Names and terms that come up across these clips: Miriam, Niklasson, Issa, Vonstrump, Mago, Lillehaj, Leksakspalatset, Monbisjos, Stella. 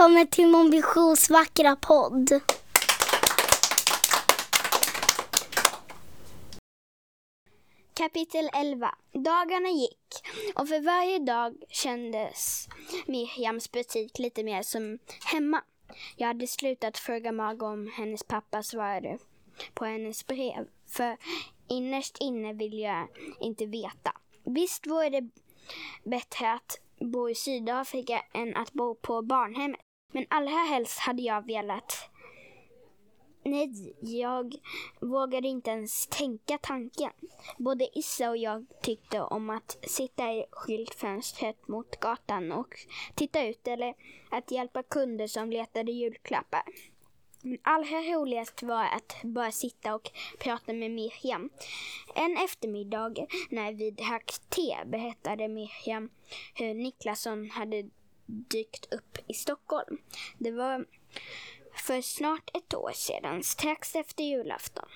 välkommen till Monbisjos vackra podd. Kapitel 11. Dagarna gick och för varje dag kändes Miriams butik lite mer som hemma. Jag hade slutat fråga Mago om hennes pappa svarade på hennes brev, för innerst inne vill jag inte veta. Visst vore det bättre att bo i Sydafrika än att bo på barnhemmet, men allra helst hade jag velat. Nej, jag vågade inte ens tänka tanken. Både Issa och jag tyckte om att sitta i skyltfönstret mot gatan och titta ut, eller att hjälpa kunder som letade julklappar. Men allra roligast var att bara sitta och prata med Miriam. En eftermiddag när vi drack te berättade Miriam hur Niklasson hade dykt upp i Stockholm. Det var för snart ett år sedan, strax efter julafton.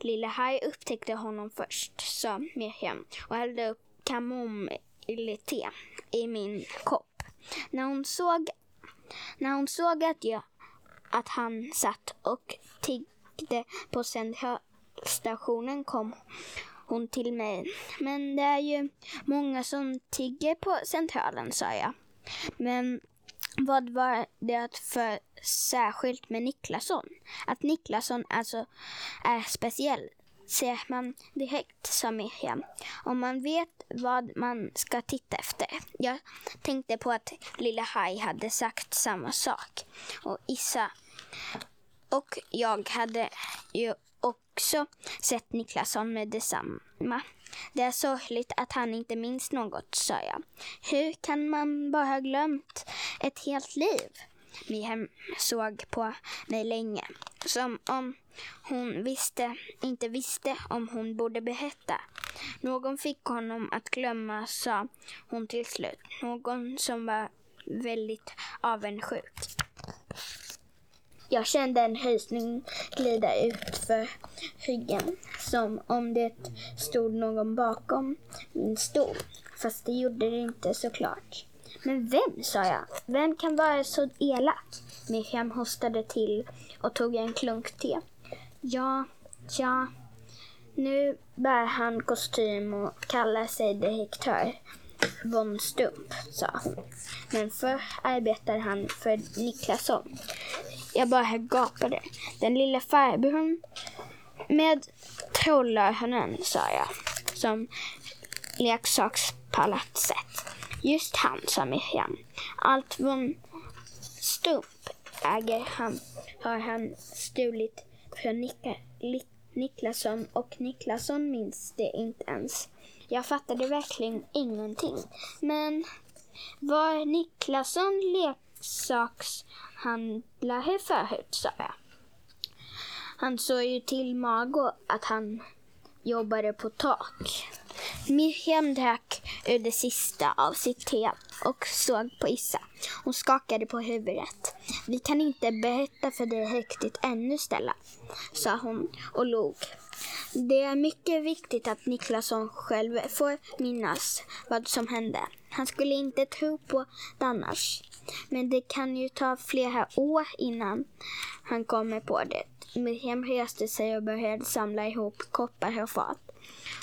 Lillehaj upptäckte honom först, sa Miriam och hällde upp kamomillte i min kopp. När hon såg att han satt och tiggde på centralstationen kom hon till mig. Men det är ju många som tigger på centralen, sa jag. Men vad var det för särskilt med Niklasson? Att Niklasson alltså är speciell ser man direkt, sa Miriam. Om man vet vad man ska titta efter. Jag tänkte på att Lillehaj hade sagt samma sak. Och Issa och jag hade ju också sett Niklasson med detsamma. Det är sorgligt att han inte minns något, sa jag. Hur kan man bara ha glömt ett helt liv? Miriam såg på mig länge, som om hon inte visste om hon borde berätta. Någon fick honom att glömma, sa hon till slut. Någon som var väldigt avundsjuk. Jag kände en hysning glida ut för ryggen, som om det stod någon bakom min stol. Fast det gjorde det inte, såklart. Men vem, sa jag? Vem kan vara så elak? Miriam hostade till och tog en klunk te. Ja. Nu bär han kostym och kallar sig direktör Vonstrump, sa hon. Men förr arbetar han för Niklasson. Jag bara gapade. Den lilla farbrorn med trollöronen, sa jag. Som leksakspalatset. Just han, sa Miriam. Allt Vonstrump äger han. Har han stulit från Niklasson och Niklasson minns det inte ens. Jag fattade verkligen ingenting. Men var Niklasson leksakshandlare förut, sa jag. Han såg ju till Mago att han jobbade på tak. Miriam drack ur det sista av sitt te och såg på Issa. Hon skakade på huvudet. Vi kan inte berätta för dig riktigt ännu, Stella, sa hon och log. Det är mycket viktigt att Niklasson själv får minnas vad som hände. Han skulle inte tro på det annars. Men det kan ju ta flera år innan han kommer på det. Miriam reste sig och började samla ihop koppar och fat.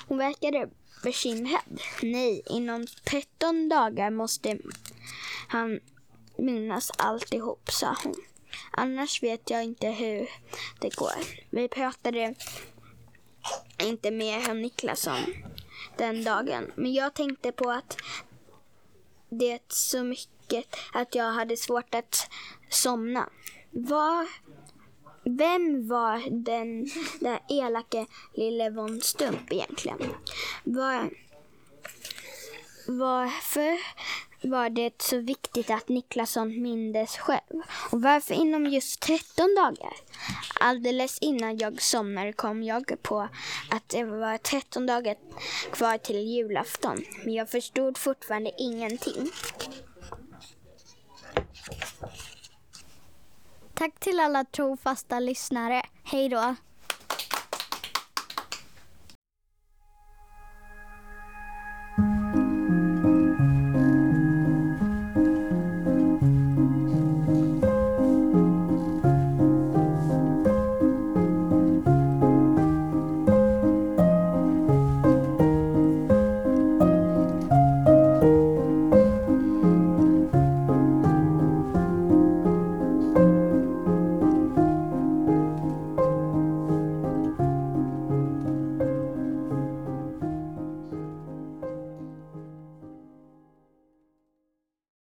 Hon verkade bekymrad. Nej, inom 13 dagar måste han minnas alltihop, sa hon. Annars vet jag inte hur det går. Vi pratade inte mer om Niklasson den dagen. Men jag tänkte på att det är så mycket att jag hade svårt att somna. Vem var den där elake lille Vonstrump egentligen? Varför var det så viktigt att Niklasson mindes själv? Och varför inom just 13 dagar? Alldeles innan jag somnade kom jag på att det var 13 dagar kvar till julafton. Men jag förstod fortfarande ingenting. Tack till alla trofasta lyssnare. Hej då!